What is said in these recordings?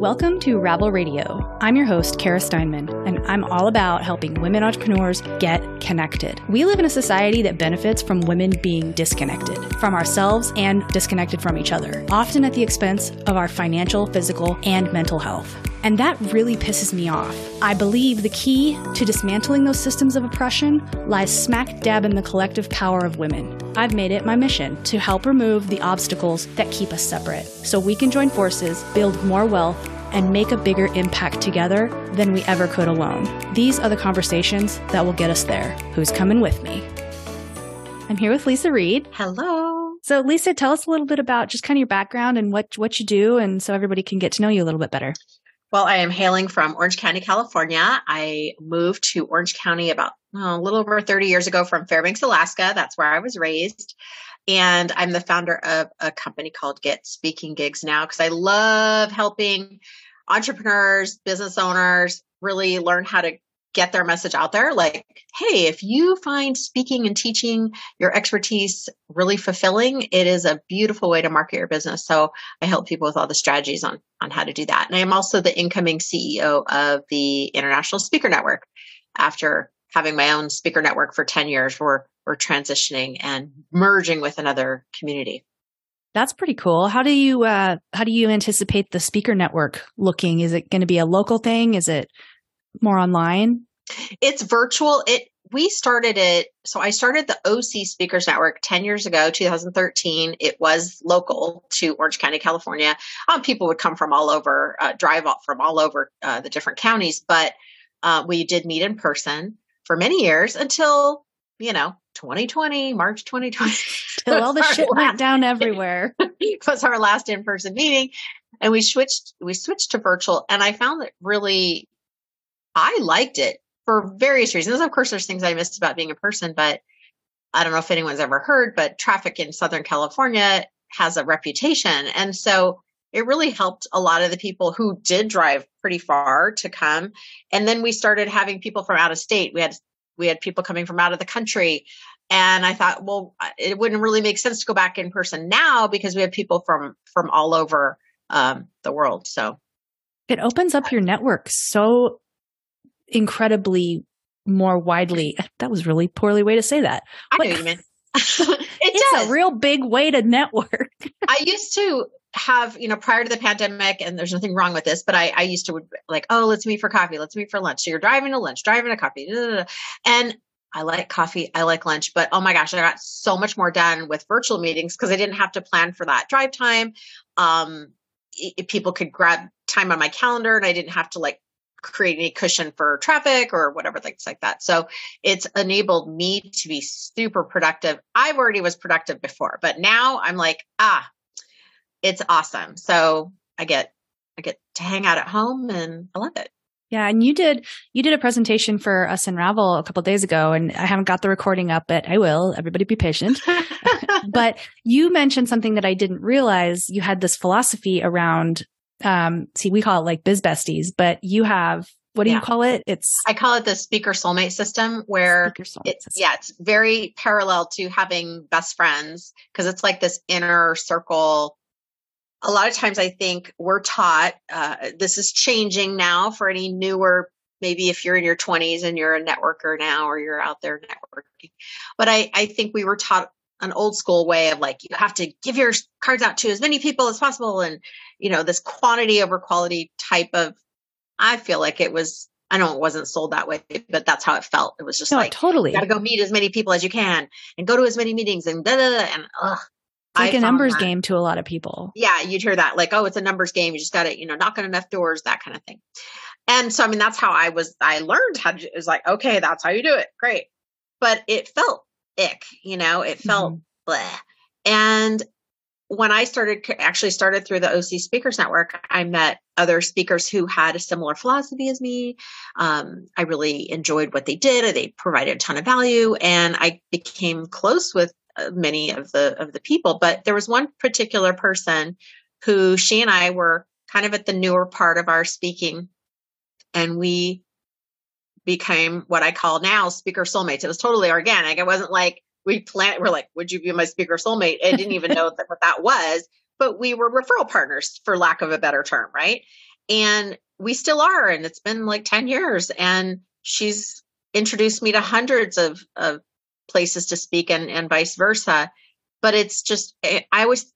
Welcome to Ravel Radio. I'm your host, Cara Steinmann, and I'm all about helping women entrepreneurs get connected. We live in a society that benefits from women being disconnected from ourselves and disconnected from each other, often at the expense of our financial, physical, and mental health. And that really pisses me off. I believe the key to dismantling those systems of oppression lies smack dab in the collective power of women. I've made it my mission to help remove the obstacles that keep us separate so we can join forces, build more wealth, and make a bigger impact together than we ever could alone. These are the conversations that will get us there. Who's coming with me? I'm here with Leisa Reid. Hello. So Leisa, tell us a little bit about just kind of your background and what you do, and so everybody can get to know you a little bit better. Well, I am hailing from Orange County, California. I moved to Orange County about a little over 30 years ago from Fairbanks, Alaska. That's where I was raised. And I'm the founder of a company called Get Speaking Gigs Now, because I love helping entrepreneurs, business owners really learn how to get their message out there. Like, hey, if you find speaking and teaching your expertise really fulfilling, it is a beautiful way to market your business. So I help people with all the strategies on how to do that. And I'm also the incoming CEO of the International Speaker Network. After having my own speaker network for 10 years, we're transitioning and merging with another community. That's pretty cool. How do you anticipate the speaker network looking? Is it going to be a local thing? Is it more online? It's virtual. I started the OC Speakers Network 10 years ago, 2013. It was local to Orange County, California. People would come from all over, drive up from all over the different counties, but we did meet in person for many years until, 2020, March 2020. Till all the shit went down everywhere. It was our last in-person meeting, and we switched to virtual, and I found that really I liked it for various reasons. Of course, there's things I missed about being in person, but I don't know if anyone's ever heard, but traffic in Southern California has a reputation. And so it really helped a lot of the people who did drive pretty far to come. And then we started having people from out of state. We had people coming from out of the country. And I thought, well, it wouldn't really make sense to go back in person now because we have people from all over the world. So it opens up your network so incredibly more widely. That was really poorly way to say that. I know what you mean. It's a real big way to network. I used to have, prior to the pandemic, and there's nothing wrong with this, but I used to like, oh, let's meet for coffee. Let's meet for lunch. So you're driving to lunch, driving to coffee. Blah, blah, blah. And I like coffee. I like lunch, but oh my gosh, I got so much more done with virtual meetings because I didn't have to plan for that drive time. People could grab time on my calendar and I didn't have to create any cushion for traffic or whatever, things like that. So it's enabled me to be super productive. I've already was productive before, but now I'm like, it's awesome. So I get to hang out at home and I love it. Yeah. And you did a presentation for us in Ravel a couple of days ago, and I haven't got the recording up, but I will. Everybody be patient. But you mentioned something that I didn't realize. You had this philosophy around we call it biz besties, but you have, what do you call it? I call it the speaker soulmate system, where it's very parallel to having best friends, because it's like this inner circle. A lot of times I think we're taught, this is changing now for any newer, maybe if you're in your 20s and you're a networker now, or you're out there networking. But I think we were taught an old school way of you have to give your cards out to as many people as possible. And, this quantity over quality type of, I feel like it was, I know it wasn't sold that way, but that's how it felt. It was just totally. You got to go meet as many people as you can and go to as many meetings and da, da, da, and ugh. It's like a numbers game to a lot of people. Yeah. You'd hear that it's a numbers game. You just got to, knock on enough doors, that kind of thing. And so, that's how I learned how to, it was okay, that's how you do it. Great. But it felt ick, it felt bleh. And when I started through the OC Speakers Network, I met other speakers who had a similar philosophy as me. I really enjoyed what they did. They provided a ton of value, and I became close with many of the people, but there was one particular person who, she and I were kind of at the newer part of our speaking, and we became what I call now speaker soulmates. It was totally organic. It wasn't like we're like, would you be my speaker soulmate? I didn't even know what that was, but we were referral partners, for lack of a better term. Right. And we still are. And it's been like 10 years. And she's introduced me to hundreds of places to speak and vice versa. But it's just, I always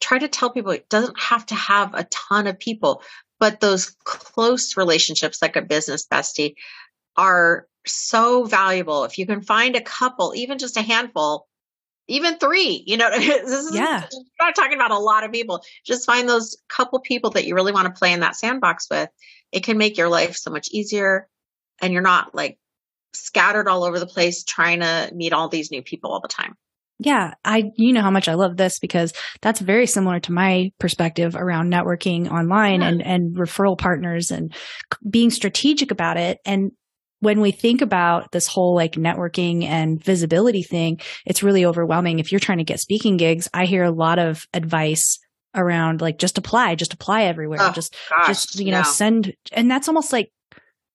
try to tell people it doesn't have to have a ton of people, but those close relationships like a business bestie are so valuable. If you can find a couple, even just a handful, even three, you know, this is not talking about a lot of people, just find those couple people that you really want to play in that sandbox with. It can make your life so much easier. And you're not like scattered all over the place trying to meet all these new people all the time. Yeah. You know how much I love this because that's very similar to my perspective around networking online and referral partners and being strategic about it. And when we think about this whole like networking and visibility thing, it's really overwhelming. If you're trying to get speaking gigs, I hear a lot of advice around like, just apply everywhere. Send. And that's almost like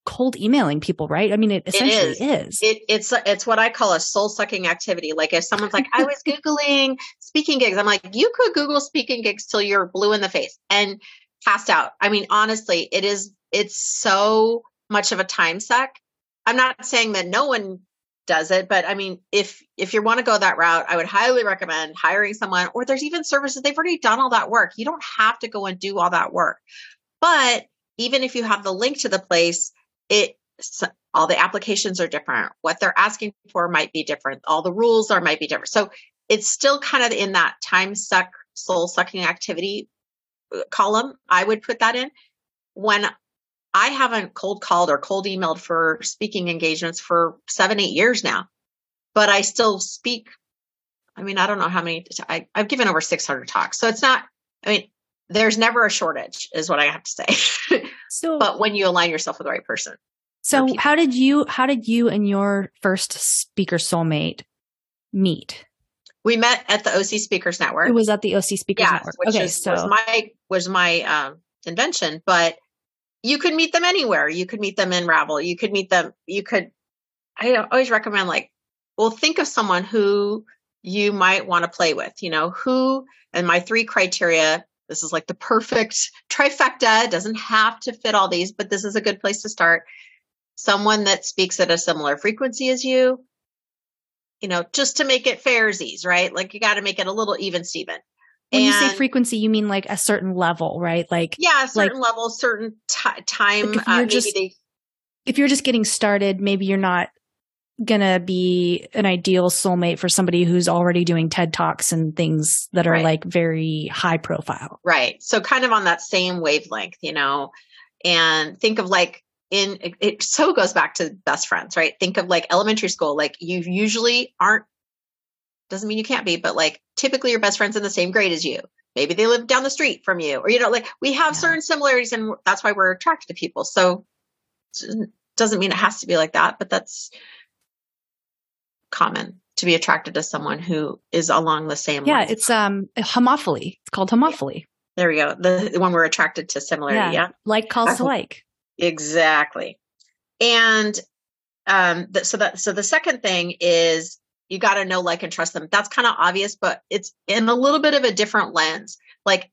cold emailing people, right? I mean, it essentially is. It's what I call a soul sucking activity. Like if someone's like, I was Googling speaking gigs, I'm like, you could Google speaking gigs till you're blue in the face and passed out. I mean, honestly, it's so much of a time suck. I'm not saying that no one does it, but I mean, if you want to go that route, I would highly recommend hiring someone, or there's even services. They've already done all that work. You don't have to go and do all that work, but even if you have the link to the place, all the applications are different. What they're asking for might be different. All the rules might be different. So it's still kind of in that time suck, soul sucking activity column. I would put that in. When I haven't cold called or cold emailed for speaking engagements for 7-8 years now, but I still speak. I mean, I don't know how many, I've given over 600 talks. So it's not, I mean, there's never a shortage is what I have to say. But when you align yourself with the right person. So how did you and your first speaker soulmate meet? We met at the OC Speakers Network. It was at the OC Speakers Network. Which was my invention, but you could meet them anywhere. You could meet them in Ravel. You could meet them. I always recommend think of someone who you might want to play with, you know, and my 3 criteria, this is like the perfect trifecta. It doesn't have to fit all these, but this is a good place to start. Someone that speaks at a similar frequency as you, you know, just to make it fairsies, right? Like you got to make it a little even Steven. When you say frequency, you mean like a certain level, right? Like a certain level, certain time. Like if you're just getting started, maybe you're not going to be an ideal soulmate for somebody who's already doing TED Talks and things that are like very high profile. Right. So kind of on that same wavelength, you know, and think of like it so goes back to best friends, right? Think of like elementary school, like you usually aren't. Doesn't mean you can't be, but like typically your best friend's in the same grade as you. Maybe they live down the street from you, or, you know, like we have certain similarities and that's why we're attracted to people. So it doesn't mean it has to be like that, but that's common to be attracted to someone who is along the same lines. It's homophily. It's called homophily. There we go. The one we're attracted to similarity. Yeah. Like calls to like. Exactly. And so the second thing is, you got to know, like, and trust them. That's kind of obvious, but it's in a little bit of a different lens. Like,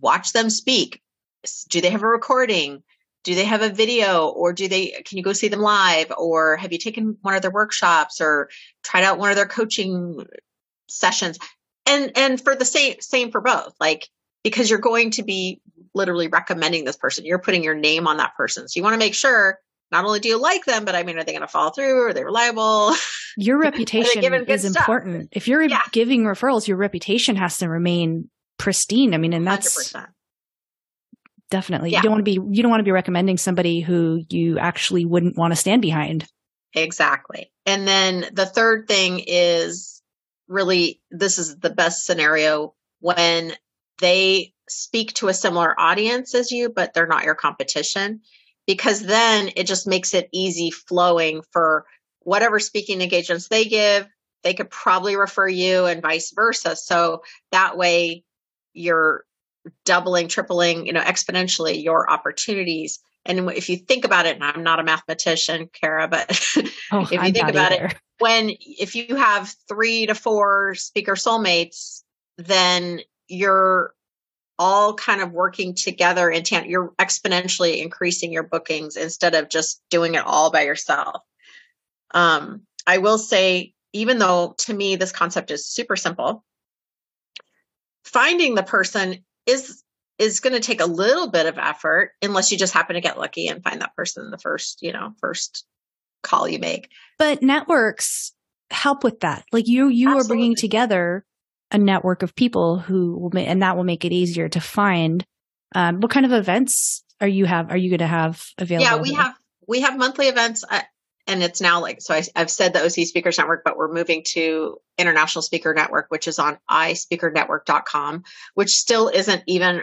watch them speak. Do they have a recording? Do they have a video? Or can you go see them live? Or have you taken one of their workshops or tried out one of their coaching sessions? And for the same for both, like, because you're going to be literally recommending this person. You're putting your name on that person. So you want to make sure not only do you like them, but I mean, are they going to follow through? Are they reliable? Your reputation is important. Stuff? If you're giving referrals, your reputation has to remain pristine. I mean, and that's 100%. Definitely, you don't want to be recommending somebody who you actually wouldn't want to stand behind. Exactly. And then the third thing is really, this is the best scenario when they speak to a similar audience as you, but they're not your competition. Because then it just makes it easy flowing for whatever speaking engagements they give, they could probably refer you and vice versa. So that way you're doubling, tripling, you know, exponentially your opportunities. And if you think about it, and I'm not a mathematician, Cara, but if you think about it, if you have 3 to 4 speaker soulmates, then you're all kind of working together in tandem, you're exponentially increasing your bookings instead of just doing it all by yourself. I will say, even though to me this concept is super simple, finding the person is going to take a little bit of effort unless you just happen to get lucky and find that person in the first call you make. But networks help with that. Like you Absolutely. Are bringing together a network of people and that will make it easier to find. What kind of events are you going to have available? Yeah, we have monthly events. And it's now I've said the OC Speakers Network, but we're moving to International Speaker Network, which is on ispeakernetwork.com, which still isn't even,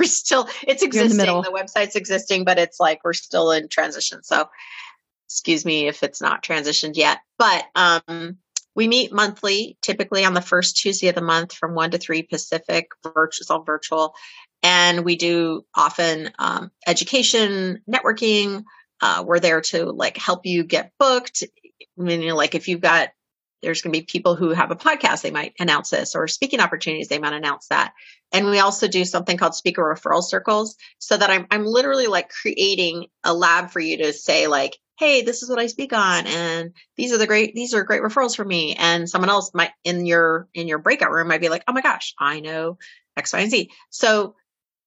it's existing. The website's existing, but it's like, we're still in transition. So excuse me if it's not transitioned yet, but we meet monthly, typically on the first Tuesday of the month from 1 to 3 Pacific, it's all virtual. And we do often education, networking. We're there to like help you get booked. I mean, like if you've got, there's going to be people who have a podcast, they might announce this, or speaking opportunities, they might announce that. And we also do something called speaker referral circles, so that I'm literally like creating a lab for you to say like, hey, this is what I speak on, and these are great referrals for me. And someone else might in your breakout room might be like, oh my gosh, I know X, Y, and Z. So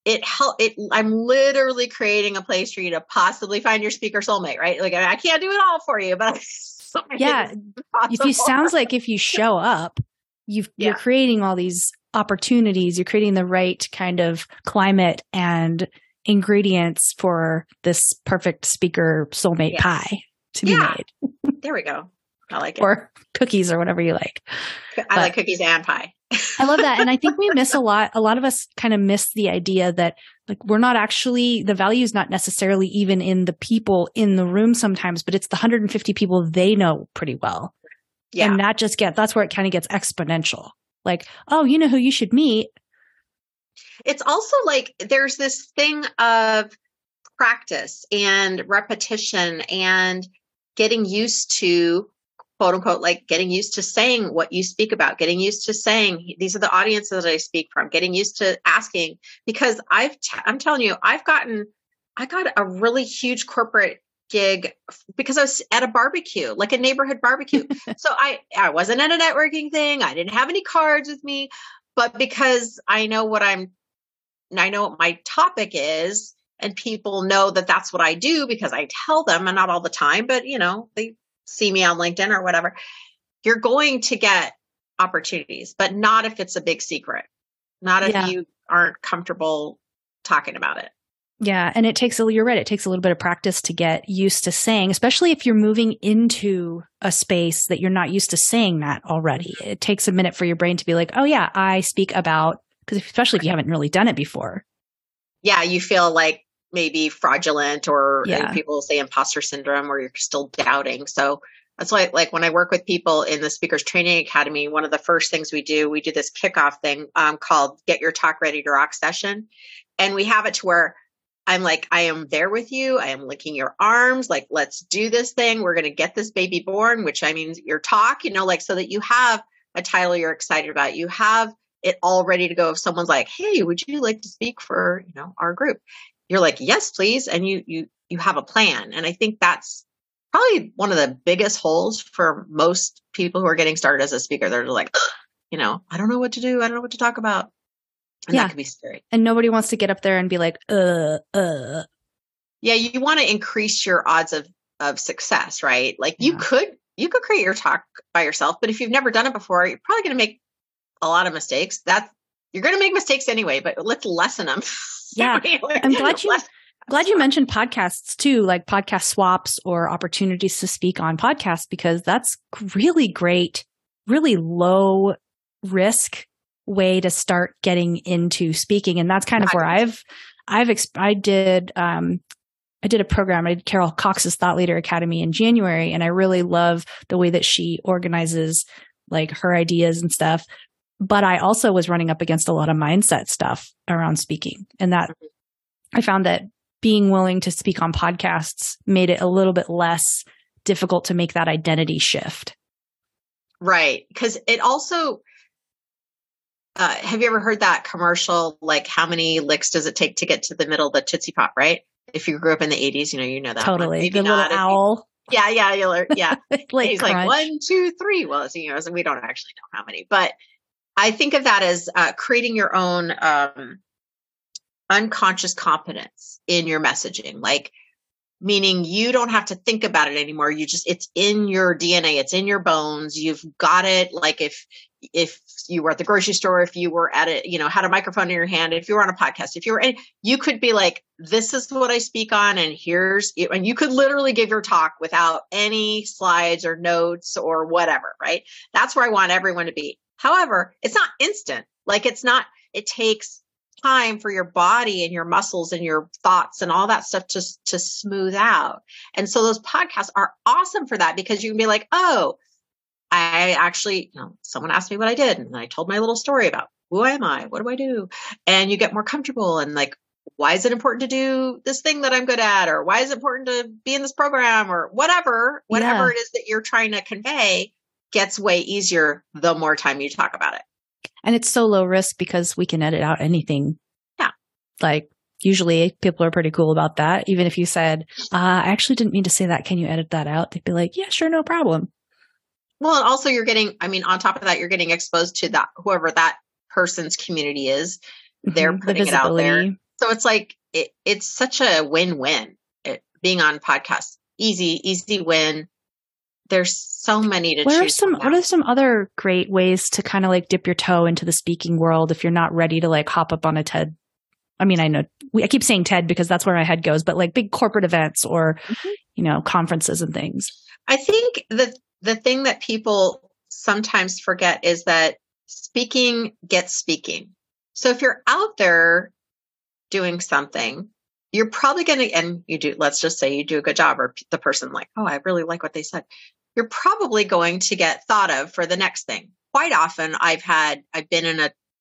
I'm literally creating a place for you to possibly find your speaker soulmate, right? Like, I can't do it all for you, but yeah, if you show up, you're creating all these opportunities. You're creating the right kind of climate and ingredients for this perfect speaker soulmate pie to be made. There we go. I like it. Or cookies or whatever you like. I like cookies and pie. I love that. And I think we miss a lot of us kind of miss the idea that like, we're not actually, the value is not necessarily even in the people in the room sometimes, but it's the 150 people they know pretty well. Yeah. And that's where it kind of gets exponential. Like, oh, you know who you should meet. It's also like, there's this thing of practice and repetition and getting used to, quote unquote, like getting used to saying what you speak about, getting used to saying, these are the audiences that I speak from, getting used to asking, because I'm telling you, I got a really huge corporate gig because I was at a barbecue, like a neighborhood barbecue. So I wasn't at a networking thing. I didn't have any cards with me, but because I know what my topic is and people know that that's what I do because I tell them, and not all the time, but you know, they see me on LinkedIn or whatever, you're going to get opportunities, but not if it's a big secret, not if you aren't comfortable talking about it. Yeah. And you're right. It takes a little bit of practice to get used to saying, especially if you're moving into a space that you're not used to saying that already. It takes a minute for your brain to be like, oh yeah, I speak about, because especially if you haven't really done it before. Yeah. You feel like maybe fraudulent, or people say imposter syndrome, or you're still doubting. So that's why, like when I work with people in the Speakers Training Academy, one of the first things we do this kickoff thing called Get Your Talk Ready to Rock session. And we have it to where I'm like, I am there with you. I am licking your arms. Like, let's do this thing. We're going to get this baby born, which I mean your talk, you know, like, so that you have a title you're excited about. You have it all ready to go. If someone's like, hey, would you like to speak for, you know, our group? You're like, yes, please. And you have a plan. And I think that's probably one of the biggest holes for most people who are getting started as a speaker. They're like, you know, I don't know what to do. I don't know what to talk about. And that can be scary. And nobody wants to get up there and be like, Yeah. You want to increase your odds of success, right? Like you could create your talk by yourself, but if you've never done it before, you're probably going to make a lot of mistakes. You're going to make mistakes anyway, but let's lessen them. Yeah. I'm glad you mentioned podcasts too, like podcast swaps or opportunities to speak on podcasts, because that's really great, really low risk way to start getting into speaking. And that's kind of where I did a program. I did Carol Cox's Thought Leader Academy in January. And I really love the way that she organizes like her ideas and stuff. But I also was running up against a lot of mindset stuff around speaking, and that I found that being willing to speak on podcasts made it a little bit less difficult to make that identity shift. Right. Because it also, Have you ever heard that commercial, like, how many licks does it take to get to the middle of the Tootsie Pop, right? If you grew up in the 80s, you know that. Totally. Maybe the little owl. Yeah. Yeah. Like he's crunch. Like, 1, 2, 3. Well, so we don't actually know how many, but I think of that as creating your own unconscious competence in your messaging, like, meaning you don't have to think about it anymore. It's in your DNA, it's in your bones. You've got it. Like if you were at the grocery store, if you were at it, had a microphone in your hand, if you were on a podcast, you could be like, this is what I speak on. And here's it. And you could literally give your talk without any slides or notes or whatever, right? That's where I want everyone to be. However, it's not instant. Like it takes time for your body and your muscles and your thoughts and all that stuff to smooth out. And so those podcasts are awesome for that, because you can be like, oh, I actually, someone asked me what I did, and I told my little story about who am I, what do I do? And you get more comfortable, and like, why is it important to do this thing that I'm good at? Or why is it important to be in this program, or whatever it is that you're trying to convey gets way easier the more time you talk about it. And it's so low risk because we can edit out anything. Yeah. Like usually people are pretty cool about that. Even if you said, I actually didn't mean to say that. Can you edit that out? They'd be like, yeah, sure. No problem. Well, and also on top of that, you're getting exposed to that, whoever that person's community is, they're putting it out there. So it's like, it's such a win-win being on podcasts. Easy win. There's so many to choose from. What are some other great ways to kind of like dip your toe into the speaking world if you're not ready to like hop up on a TED? I mean, I know I keep saying TED because that's where my head goes, but like big corporate events or, conferences and things. I think the thing that people sometimes forget is that speaking gets speaking. So if you're out there doing something, you're probably going to, and you do, let's just say you do a good job, or the person like, oh, I really like what they said. You're probably going to get thought of for the next thing. Quite often I've been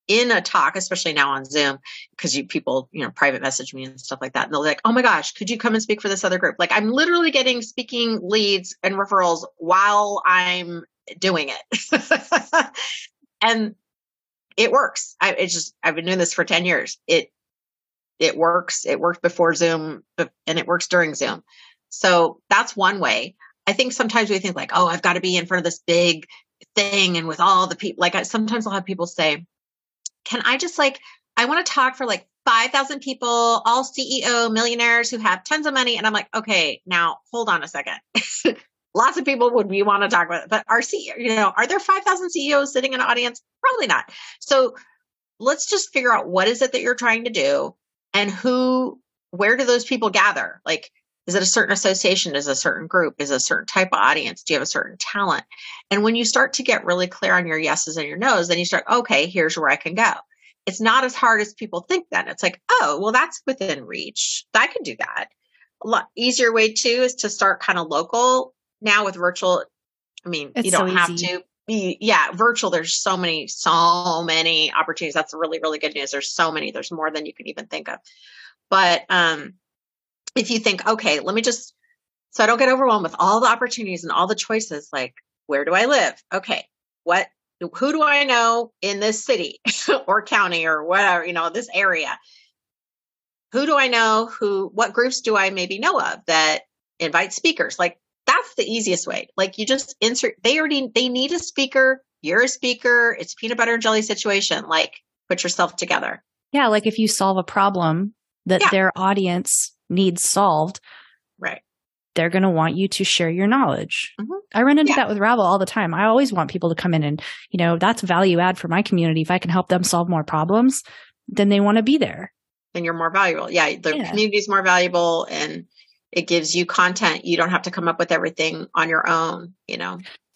in a talk, especially now on Zoom, because people, private message me and stuff like that. And they'll be like, oh my gosh, could you come and speak for this other group? Like I'm literally getting speaking leads and referrals while I'm doing it. And it works. I've been doing this for 10 years. It works. It worked before Zoom and it works during Zoom. So that's one way. I think sometimes we think like, oh, I've got to be in front of this big thing. And with all the people, like sometimes I'll have people say, can I just like, I want to talk for like 5,000 people, all CEO millionaires who have tons of money. And I'm like, okay, now hold on a second. Lots of people would we want to talk about it, but are there 5,000 CEOs sitting in an audience? Probably not. So let's just figure out what is it that you're trying to do and where do those people gather? Like, is it a certain association? Is it a certain group? Is it a certain type of audience? Do you have a certain talent? And when you start to get really clear on your yeses and your nos, then you start, okay, here's where I can go. It's not as hard as people think then. It's like, oh, well, that's within reach. I can do that. A lot easier way too is to start kind of local. Now with virtual, you don't have to be, virtual. There's so many opportunities. That's really, really good news. There's so many, there's more than you can even think of. But, if you think, okay, let me just, so I don't get overwhelmed with all the opportunities and all the choices, like, where do I live? Okay. Who do I know in this city or county or whatever, this area? Who do I know what groups do I maybe know of that invite speakers? Like, that's the easiest way. Like you just they need a speaker. You're a speaker. It's a peanut butter and jelly situation. Like put yourself together. Yeah. Like if you solve a problem that their audience needs solved, right? They're going to want you to share your knowledge. Mm-hmm. I run into that with Ravel all the time. I always want people to come in and, that's value add for my community. If I can help them solve more problems, then they want to be there. Then you're more valuable. Yeah. The community is more valuable and it gives you content. You don't have to come up with everything on your own,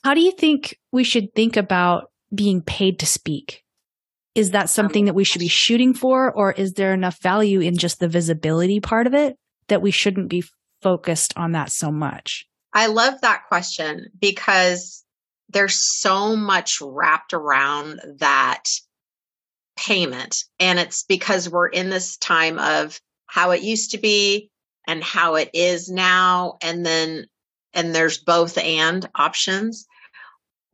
How do you think we should think about being paid to speak? Is that something that we should be shooting for, or is there enough value in just the visibility part of it that we shouldn't be focused on that so much? I love that question because there's so much wrapped around that payment. And it's because we're in this time of how it used to be and how it is now. And there's both and options.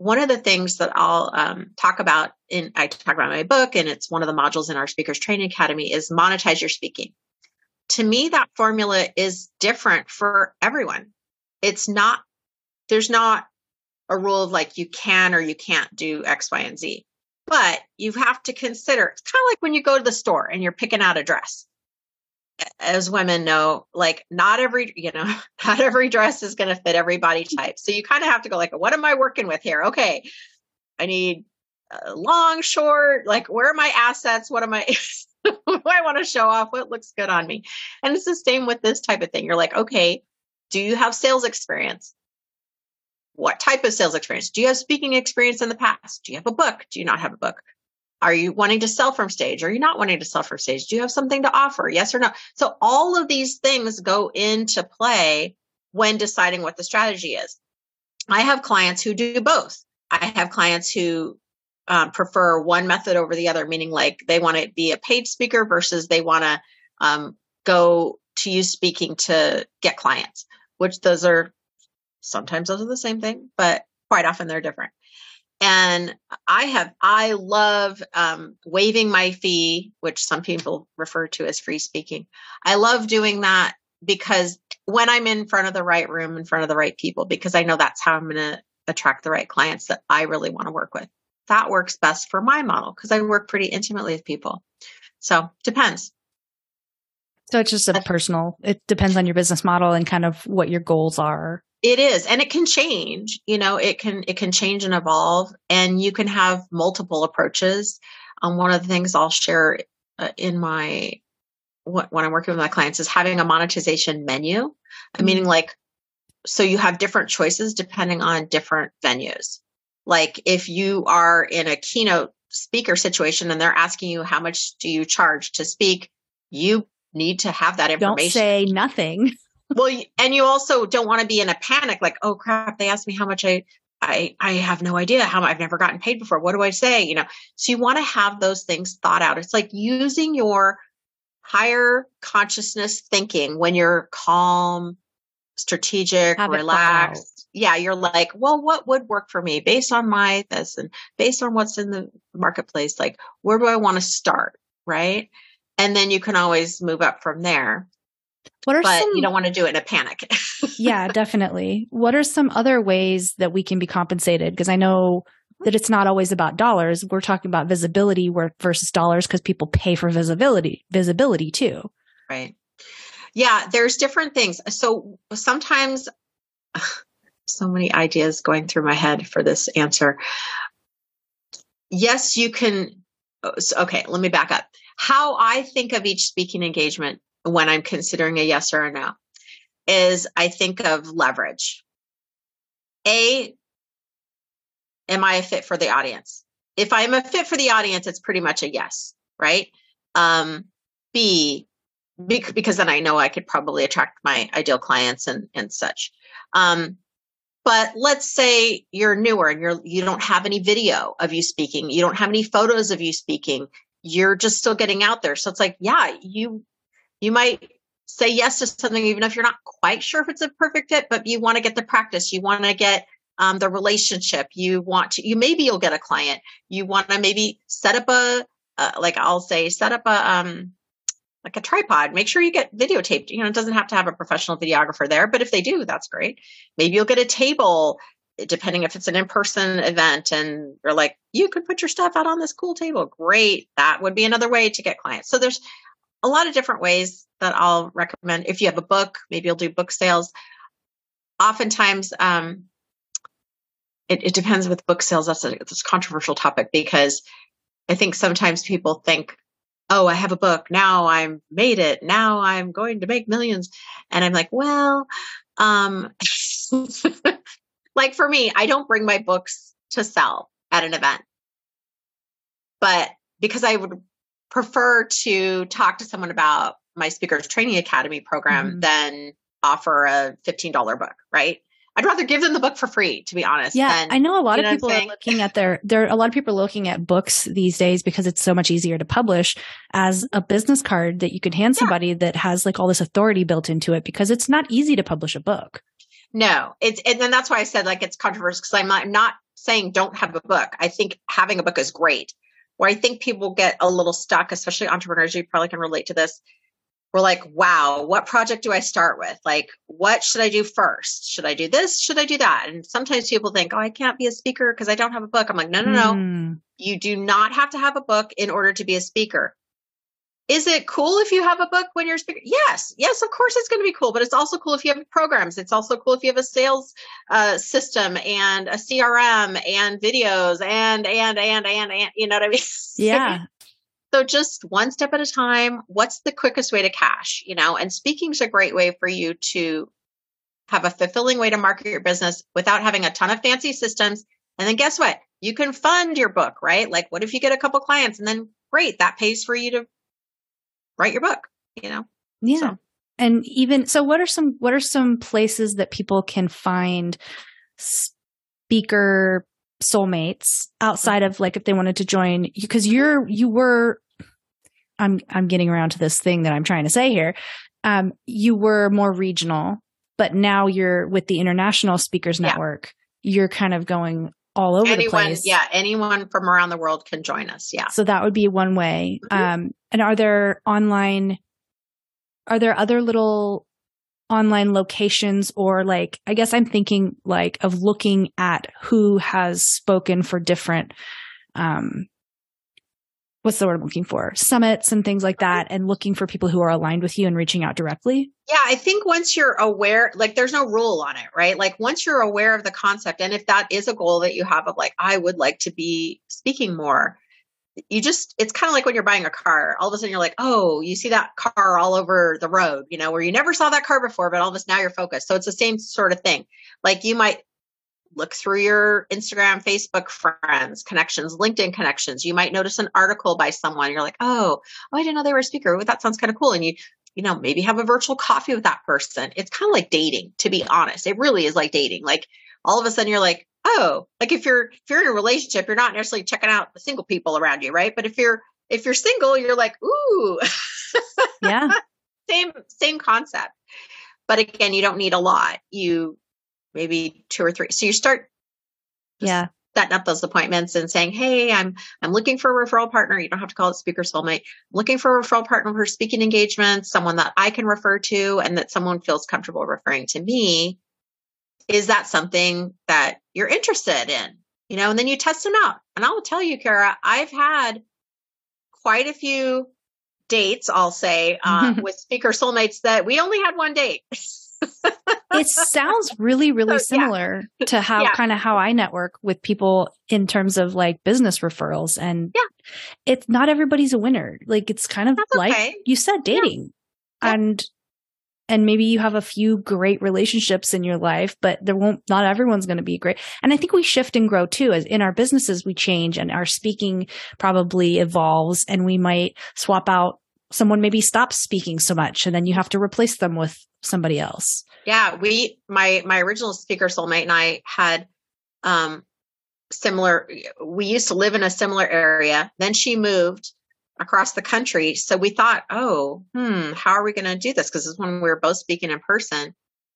one of the things that I'll talk about I talk about in my book, and it's one of the modules in our Speakers Training Academy, is monetize your speaking. To me, that formula is different for everyone. It's not, there's not a rule of like you can or you can't do X, Y, and Z, but you have to consider, it's kind of like when you go to the store and you're picking out a dress. As women know, like not every dress is going to fit every body type. So you kind of have to go like, what am I working with here? Okay. I need long, short, like where are my assets? What am I, what do I want to show off? What looks good on me? And it's the same with this type of thing. You're like, okay, do you have sales experience? What type of sales experience? Do you have speaking experience in the past? Do you have a book? Do you not have a book? Are you wanting to sell from stage? Are you not wanting to sell from stage? Do you have something to offer? Yes or no? So all of these things go into play when deciding what the strategy is. I have clients who do both. I have clients who prefer one method over the other, meaning like they want to be a paid speaker versus they want to go to use speaking to get clients, which sometimes those are the same thing, but quite often they're different. And I love waiving my fee, which some people refer to as free speaking. I love doing that because when I'm in front of the right room, in front of the right people, because I know that's how I'm going to attract the right clients that I really want to work with. That works best for my model because I work pretty intimately with people. So depends. So it's just it depends on your business model and kind of what your goals are. It is. And it can change, it can change and evolve, and you can have multiple approaches. One of the things I'll share when I'm working with my clients is having a monetization menu, mm-hmm. meaning like, so you have different choices depending on different venues. Like if you are in a keynote speaker situation and they're asking you, how much do you charge to speak? You need to have that information. Don't say nothing. Well, and you also don't want to be in a panic, like, oh crap, they asked me how much I have no idea how I've never gotten paid before. What do I say? So you want to have those things thought out. It's like using your higher consciousness thinking when you're calm, strategic, relaxed. Yeah. You're like, well, what would work for me based on this and based on what's in the marketplace? Like, where do I want to start? Right. And then you can always move up from there. But you don't want to do it in a panic. Yeah, definitely. What are some other ways that we can be compensated? Because I know that it's not always about dollars. We're talking about visibility versus dollars because people pay for visibility too. Right. Yeah, there's different things. So sometimes so many ideas going through my head for this answer. Yes, you can. Okay, let me back up. How I think of each speaking engagement when I'm considering a yes or a no is I think of leverage. Am I a fit for the audience? If I'm a fit for the audience, it's pretty much a yes, right? Because then I know I could probably attract my ideal clients and such. But let's say you're newer and you don't have any video of you speaking. You don't have any photos of you speaking. You're just still getting out there. So it's like, yeah, you might say yes to something, even if you're not quite sure if it's a perfect fit, but you want to get the practice. You want to get the relationship. Maybe you'll get a client. You want to maybe set up a tripod. Make sure you get videotaped. It doesn't have to have a professional videographer there, but if they do, that's great. Maybe you'll get a table, depending if it's an in-person event and you're like, you could put your stuff out on this cool table. Great. That would be another way to get clients. So there's a lot of different ways that I'll recommend. If you have a book, maybe you'll do book sales. Oftentimes, it depends with book sales. That's a controversial topic because I think sometimes people think, oh, I have a book. Now I've made it. Now I'm going to make millions. And I'm like, well, like for me, I don't bring my books to sell at an event, but because I would prefer to talk to someone about my Speakers Training Academy program mm-hmm. than offer a $15 book, right? I'd rather give them the book for free, to be honest. Yeah, I know a lot of people are looking at a lot of people are looking at books these days because it's so much easier to publish as a business card that you can hand somebody that has like all this authority built into it because it's not easy to publish a book. No, and then that's why I said like it's controversial because I'm not saying don't have a book. I think having a book is great. Where I think people get a little stuck, especially entrepreneurs, you probably can relate to this. We're like, wow, what project do I start with? Like, what should I do first? Should I do this? Should I do that? And sometimes people think, oh, I can't be a speaker because I don't have a book. I'm like, no. You do not have to have a book in order to be a speaker. Is it cool if you have a book when you're a speaker? Yes, of course it's going to be cool, but it's also cool if you have programs. It's also cool if you have a sales system and a CRM and videos and, you know what I mean? Yeah. So just one step at a time. What's the quickest way to cash, you know? And speaking is a great way for you to have a fulfilling way to market your business without having a ton of fancy systems. And then guess what? You can fund your book, right? Like, what if you get a couple clients and then great, that pays for you to write your book, you know? Yeah. So. And even, so what are some places that people can find speaker soulmates outside of, like, if they wanted to join, because I'm getting around to this thing that I'm trying to say here. You were more regional, but now you're with the International Speakers Network. Yeah. You're kind of going all over the place. Yeah. Anyone from around the world can join us. Yeah. So that would be one way. Mm-hmm. And are there other little online locations, or, like, I guess I'm thinking, like, of looking at who has spoken for different, what's the word I'm looking for? Summits and things like that, and looking for people who are aligned with you and reaching out directly. Yeah. I think once you're aware, like, there's no rule on it, right? Like, once you're aware of the concept, and if that is a goal that you have of, like, I would like to be speaking more, it's kind of like when you're buying a car, all of a sudden you're like, oh, you see that car all over the road, you know, where you never saw that car before, but all of a sudden now you're focused. So it's the same sort of thing. Like, you might look through your Instagram, Facebook friends, connections, LinkedIn connections. You might notice an article by someone. You're like, oh, I didn't know they were a speaker. Well, that sounds kind of cool. And you know, maybe have a virtual coffee with that person. It's kind of like dating, to be honest. It really is like dating. Like, all of a sudden you're like, oh, like, if you're in a relationship, you're not necessarily checking out the single people around you, right? But if you're single, you're like, ooh, yeah, same concept. But again, you don't need a lot. You maybe 2 or 3. So you start, setting up those appointments and saying, hey, I'm looking for a referral partner. You don't have to call it speaker soulmate. I'm looking for a referral partner for speaking engagements, someone that I can refer to, and that someone feels comfortable referring to me. Is that something that you're interested in? You know, and then you test them out. And I'll tell you, Cara, I've had quite a few dates, I'll say, with speaker soulmates that we only had one date. It sounds really, really similar to how kind of how I network with people in terms of, like, business referrals. And it's not everybody's a winner. Like, it's kind of like you said, dating. Yeah. And maybe you have a few great relationships in your life, but not everyone's going to be great. And I think we shift and grow too. As in our businesses, we change, and our speaking probably evolves, and we might swap out. Someone maybe stops speaking so much, and then you have to replace them with somebody else. Yeah. My original speaker soulmate and I had, we used to live in a similar area. Then she moved across the country. So we thought, how are we going to do this? Because this is when we were both speaking in person.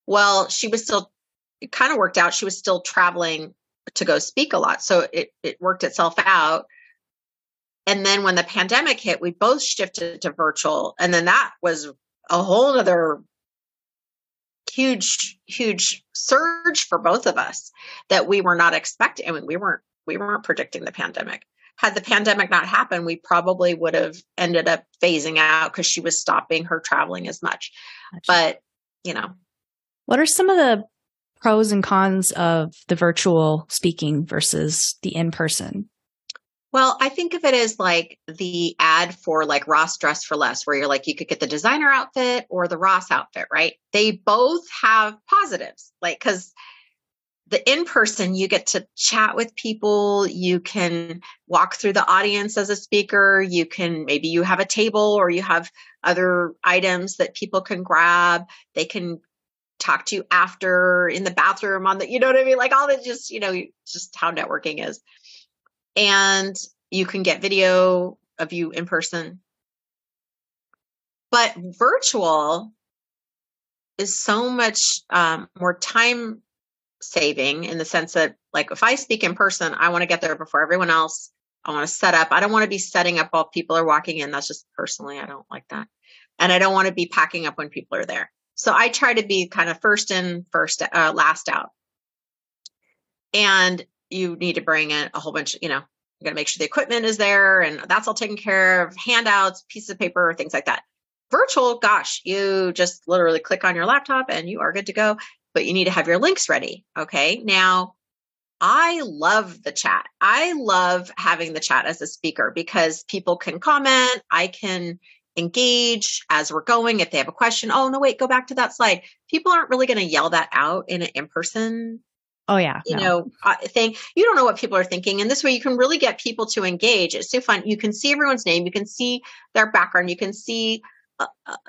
Well, it kind of worked out. She was still traveling to go speak a lot. So it worked itself out. And then when the pandemic hit, we both shifted to virtual. And then that was a whole other huge, huge surge for both of us that we were not expecting. I mean, we weren't predicting the pandemic. Had the pandemic not happened, we probably would have ended up phasing out because she was stopping her traveling as much. Gotcha. But, you know. What are some of the pros and cons of the virtual speaking versus the in-person? Well, I think of it as like the ad for, like, Ross Dress for Less, where you're like, you could get the designer outfit or the Ross outfit, right? They both have positives, like, because the in-person, you get to chat with people. You can walk through the audience as a speaker. You can, maybe you have a table or you have other items that people can grab. They can talk to you after, in the bathroom, you know what I mean? Like, all that, just, you know, just how networking is. And you can get video of you in person. But virtual is so much more time saving in the sense that, like, if I speak in person, I want to get there before everyone else. I want to set up. I don't want to be setting up while people are walking in. That's just personally, I don't like that. And I don't want to be packing up when people are there. So I try to be kind of first in, last out. And you need to bring in a whole bunch, you know, you got to make sure the equipment is there and that's all taken care of, handouts, pieces of paper, things like that. Virtual, gosh, you just literally click on your laptop and you are good to go, but you need to have your links ready. Okay. Now, I love the chat. I love having the chat as a speaker because people can comment. I can engage as we're going. If they have a question, oh, no, wait, go back to that slide. People aren't really going to yell that out in an in-person thing. You don't know what people are thinking. And this way you can really get people to engage. It's so fun. You can see everyone's name. You can see their background. You can see,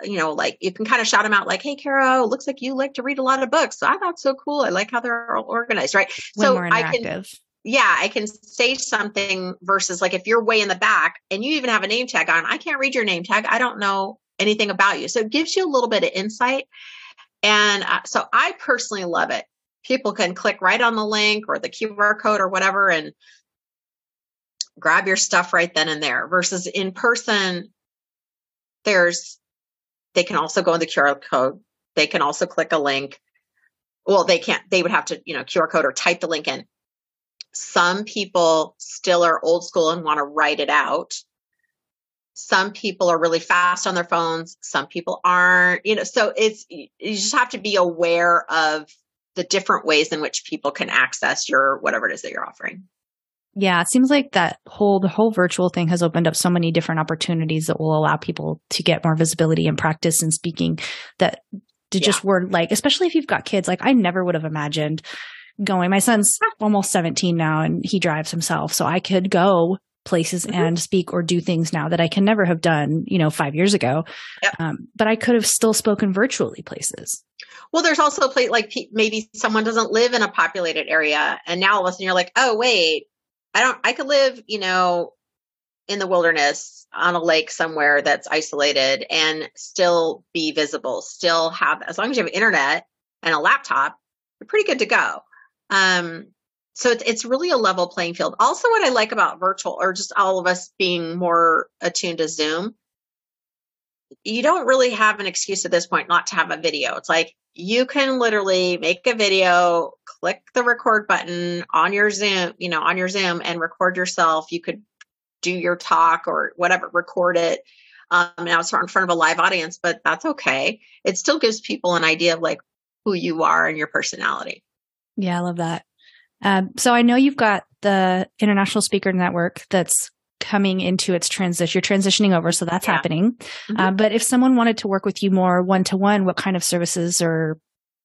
like you can kind of shout them out like, hey, Cara, looks like you like to read a lot of books. So I thought so cool. I like how they're all organized. Right. Way more interactive. I can say something versus like, if you're way in the back and you even have a name tag on, I can't read your name tag. I don't know anything about you. So it gives you a little bit of insight. And so I personally love it. People can click right on the link or the QR code or whatever and grab your stuff right then and there. Versus in person, they can also go in the QR code. They can also click a link. Well, they can't. They would have to, QR code or type the link in. Some people still are old school and want to write it out. Some people are really fast on their phones. Some people aren't. So you just have to be aware of the different ways in which people can access your, whatever it is that you're offering. Yeah. It seems like that the whole virtual thing has opened up so many different opportunities that will allow people to get more visibility and practice in speaking that just were like, especially if you've got kids, like I never would have imagined going, my son's almost 17 now and he drives himself. So I could go places and speak or do things now that I can never have done, 5 years ago. Yep. But I could have still spoken virtually places. Well, there's also a place like maybe someone doesn't live in a populated area. And now all of a sudden you're like, oh, wait, I could live, in the wilderness on a lake somewhere that's isolated and still be visible, still have, as long as you have internet and a laptop, you're pretty good to go. So it's really a level playing field. Also, what I like about virtual or just all of us being more attuned to Zoom, you don't really have an excuse at this point not to have a video. It's like you can literally make a video, click the record button on your Zoom, and record yourself. You could do your talk or whatever, record it. Now it's not in front of a live audience, but that's okay. It still gives people an idea of like who you are and your personality. Yeah, I love that. So I know you've got the International Speaker Network that's coming into its transition. You're transitioning over, so that's happening. Mm-hmm. But if someone wanted to work with you more one-to-one, what kind of services or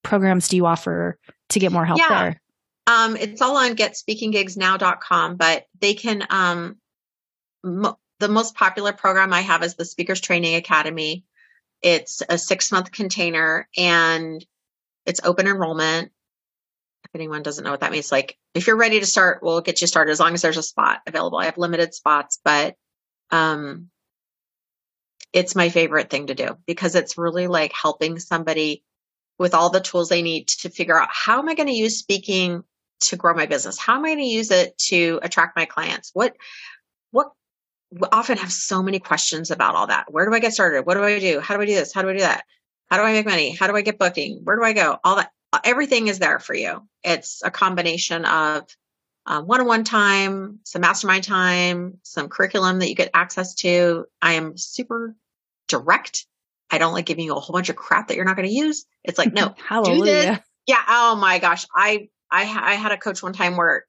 programs do you offer to get more help there? It's all on GetSpeakingGigsNow.com, but they can the most popular program I have is the Speakers Training Academy. It's a 6-month container, and it's open enrollment. If anyone doesn't know what that means, like if you're ready to start, we'll get you started as long as there's a spot available. I have limited spots, but it's my favorite thing to do because it's really like helping somebody with all the tools they need to figure out how am I going to use speaking to grow my business? How am I going to use it to attract my clients? What we often have so many questions about all that. Where do I get started? What do I do? How do I do this? How do I do that? How do I make money? How do I get booking? Where do I go? All that. Everything is there for you. It's a combination of one-on-one time, some mastermind time, some curriculum that you get access to. I am super direct. I don't like giving you a whole bunch of crap that you're not going to use. It's like, no, do this. Yeah. Oh my gosh. I had a coach one time where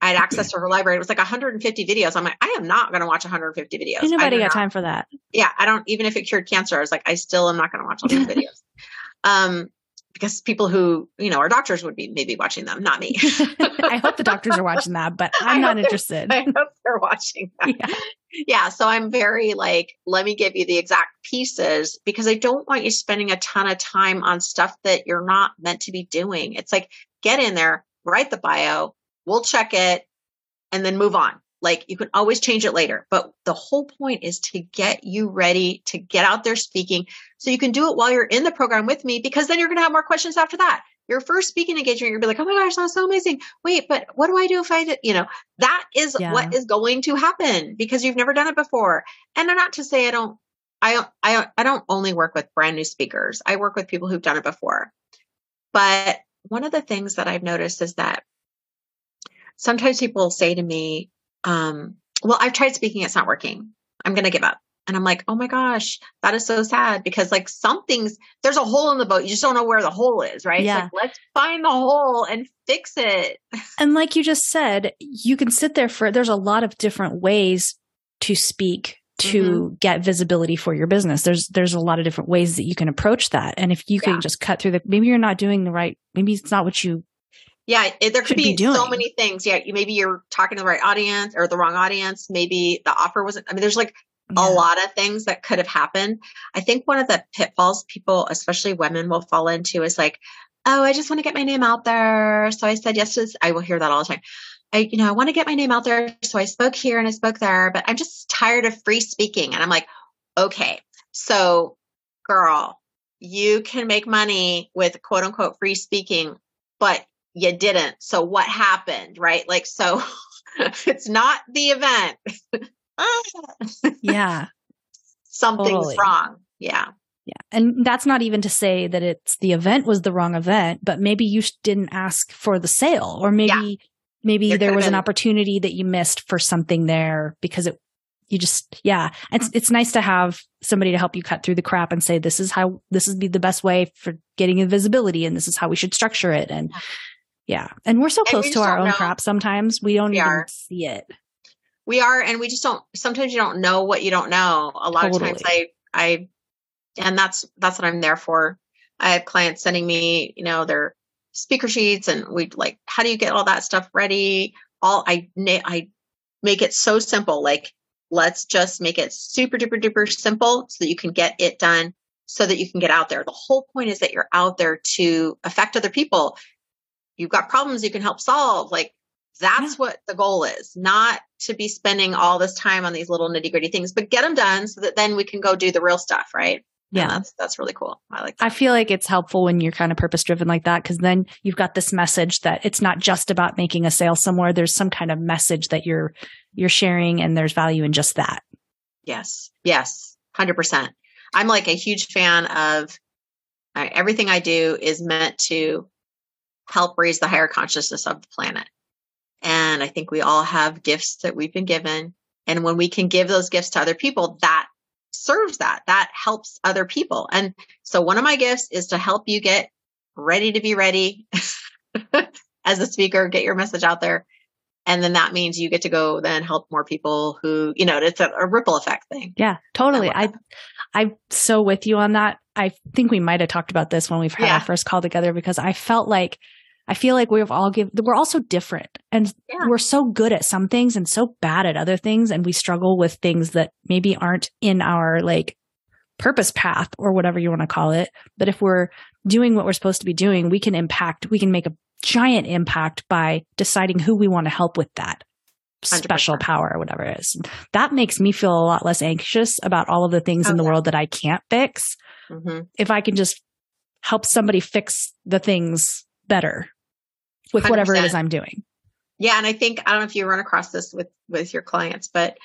I had access to her library. It was like 150 videos. I'm like, I am not going to watch 150 videos. Ain't nobody got time for that. Yeah. I don't, even if it cured cancer, I was like, I still am not going to watch all these videos. Because people who, our doctors would be maybe watching them, not me. I hope the doctors are watching that, but I'm not interested. I hope they're watching that. Yeah. So I'm very like, let me give you the exact pieces because I don't want you spending a ton of time on stuff that you're not meant to be doing. It's like, get in there, write the bio, we'll check it and then move on. Like you can always change it later, but the whole point is to get you ready to get out there speaking so you can do it while you're in the program with me, because then you're going to have more questions after that. your first speaking engagement, you're going to be like, oh my gosh, that was so amazing. Wait, but what do I do if I did? You know, that is what is going to happen because you've never done it before. And not to say I don't only work with brand new speakers. I work with people who've done it before. But one of the things that I've noticed is that sometimes people say to me, well, I've tried speaking. It's not working. I'm going to give up. And I'm like, oh my gosh, that is so sad because like there's a hole in the boat. You just don't know where the hole is, right? Yeah. It's like, let's find the hole and fix it. And like you just said, you can sit there there's a lot of different ways to speak to get visibility for your business. There's a lot of different ways that you can approach that. And if you can just cut through maybe you're not doing the right, maybe it's not what you there could be so many things. Yeah. Maybe you're talking to the right audience or the wrong audience. Maybe the offer wasn't, there's like, a lot of things that could have happened. I think one of the pitfalls people, especially women, will fall into is like, oh, I just want to get my name out there. So I said yes to this. I will hear that all the time. I want to get my name out there. So I spoke here and I spoke there, but I'm just tired of free speaking. And I'm like, okay, so girl, you can make money with quote unquote free speaking, but you didn't. So what happened? Right? Like, so it's not the event. Something's wrong. Yeah. And that's not even to say that it's the event was the wrong event, but maybe you didn't ask for the sale, or maybe there was an opportunity that you missed for something there because it's nice to have somebody to help you cut through the crap and say, this would be the best way for getting visibility. And this is how we should structure it. And and we're so close to our own crap. Sometimes we don't even see it. We are, and we just don't, sometimes you don't know what you don't know. A lot of times I and that's what I'm there for. I have clients sending me, their speaker sheets, and we'd like, how do you get all that stuff ready? I make it so simple. Like, let's just make it super duper duper simple so that you can get it done, so that you can get out there. The whole point is that you're out there to affect other people. You've got problems you can help solve. Like, that's what the goal is, not to be spending all this time on these little nitty gritty things, but get them done so that then we can go do the real stuff. Right. Yeah. That's really cool. I like that. I feel like it's helpful when you're kind of purpose driven like that, because then you've got this message that it's not just about making a sale somewhere. There's some kind of message that you're sharing, and there's value in just that. Yes. Yes. 100%. I'm like a huge fan of everything I do is meant to help raise the higher consciousness of the planet. And I think we all have gifts that we've been given. And when we can give those gifts to other people, that serves that helps other people. And so one of my gifts is to help you get ready to be ready as a speaker, get your message out there. And then that means you get to go then help more people who, it's a ripple effect thing. Yeah, totally. I'm so with you on that. I think we might've talked about this when we've had our first call together, because I feel like we're all so different, and we're so good at some things and so bad at other things. And we struggle with things that maybe aren't in our like purpose path or whatever you want to call it. But if we're doing what we're supposed to be doing, we can make a giant impact by deciding who we want to help with that 100%. Special power or whatever it is. That makes me feel a lot less anxious about all of the things in the world that I can't fix. Mm-hmm. If I can just help somebody fix the things better. With whatever 100%. It is I'm doing. Yeah. And I think, I don't know if you run across this with your clients, but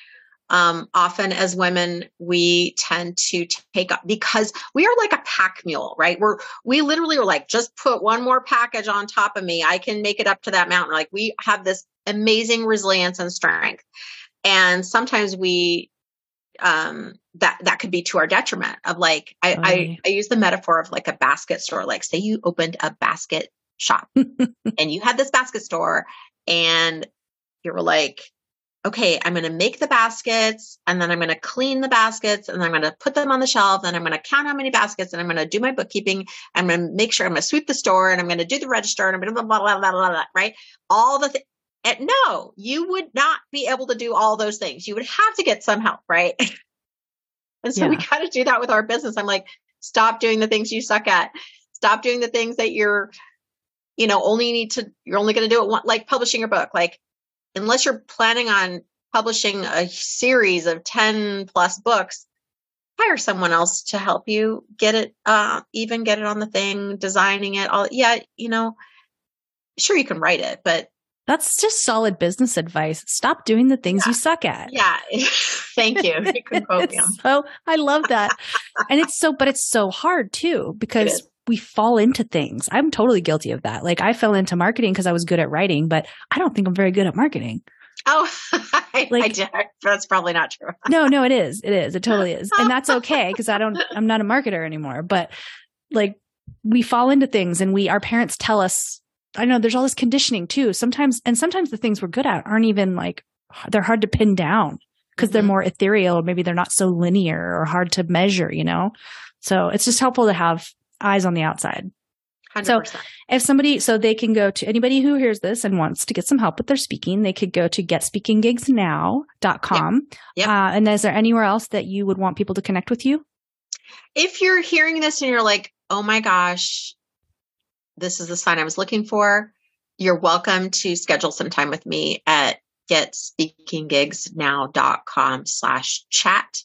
often as women, we tend to take up, because we are like a pack mule, right? We literally are like, just put one more package on top of me. I can make it up to that mountain. Like, we have this amazing resilience and strength. And sometimes we, that could be to our detriment of like, I use the metaphor of like a basket store. Like, say you opened a basket shop and you had this basket store, and you were like, okay, I'm going to make the baskets, and then I'm going to clean the baskets, and then I'm going to put them on the shelf, and I'm going to count how many baskets, and I'm going to do my bookkeeping. I'm going to make sure, I'm going to sweep the store, and I'm going to do the register, and I'm going to blah, blah, blah, blah, blah, right? All the things. And no, you would not be able to do all those things. You would have to get some help, right? And so we got to do that with our business. I'm like, stop doing the things you suck at. Stop doing the things that you're only going to do it one, like publishing your book. Like, unless you're planning on publishing a series of 10+ books, hire someone else to help you get it, even get it on the thing, designing it all. Yeah. You know, sure you can write it, but that's just solid business advice. Stop doing the things you suck at. Yeah. Thank you. You can quote me. So I love that. And it's so, but it's so hard too, because we fall into things. I'm totally guilty of that. Like I fell into marketing because I was good at writing, but I don't think I'm very good at marketing. Oh, I did. That's probably not true. No, it is. It is. It totally is. And that's okay. Cause I'm not a marketer anymore, but like we fall into things and our parents tell us, I know there's all this conditioning too. Sometimes the things we're good at aren't even like, they're hard to pin down because they're more ethereal. Maybe they're not so linear or hard to measure, you know? So it's just helpful to have eyes on the outside. 100%. So if somebody, they can go to anybody who hears this and wants to get some help with their speaking, they could go to getspeakinggigsnow.com. Yep. And is there anywhere else that you would want people to connect with you? If you're hearing this and you're like, oh my gosh, this is the sign I was looking for, you're welcome to schedule some time with me at getspeakinggigsnow.com/chat.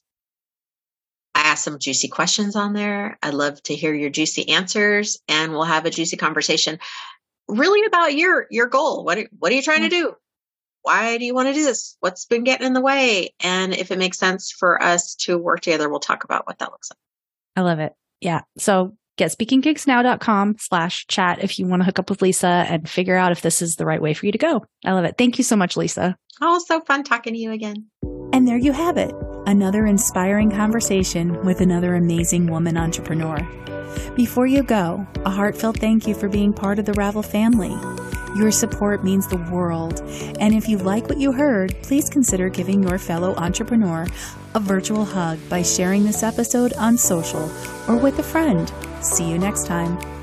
I ask some juicy questions on there. I'd love to hear your juicy answers, and we'll have a juicy conversation really about your goal. What are you trying to do? Why do you want to do this? What's been getting in the way? And if it makes sense for us to work together, we'll talk about what that looks like. I love it. Yeah. So GetSpeakingGigsNow.com/chat if you want to hook up with Leisa and figure out if this is the right way for you to go. I love it. Thank you so much, Leisa. Oh, so fun talking to you again. And there you have it. Another inspiring conversation with another amazing woman entrepreneur. Before you go, a heartfelt thank you for being part of the Ravel family. Your support means the world. And if you like what you heard, please consider giving your fellow entrepreneur a virtual hug by sharing this episode on social or with a friend. See you next time.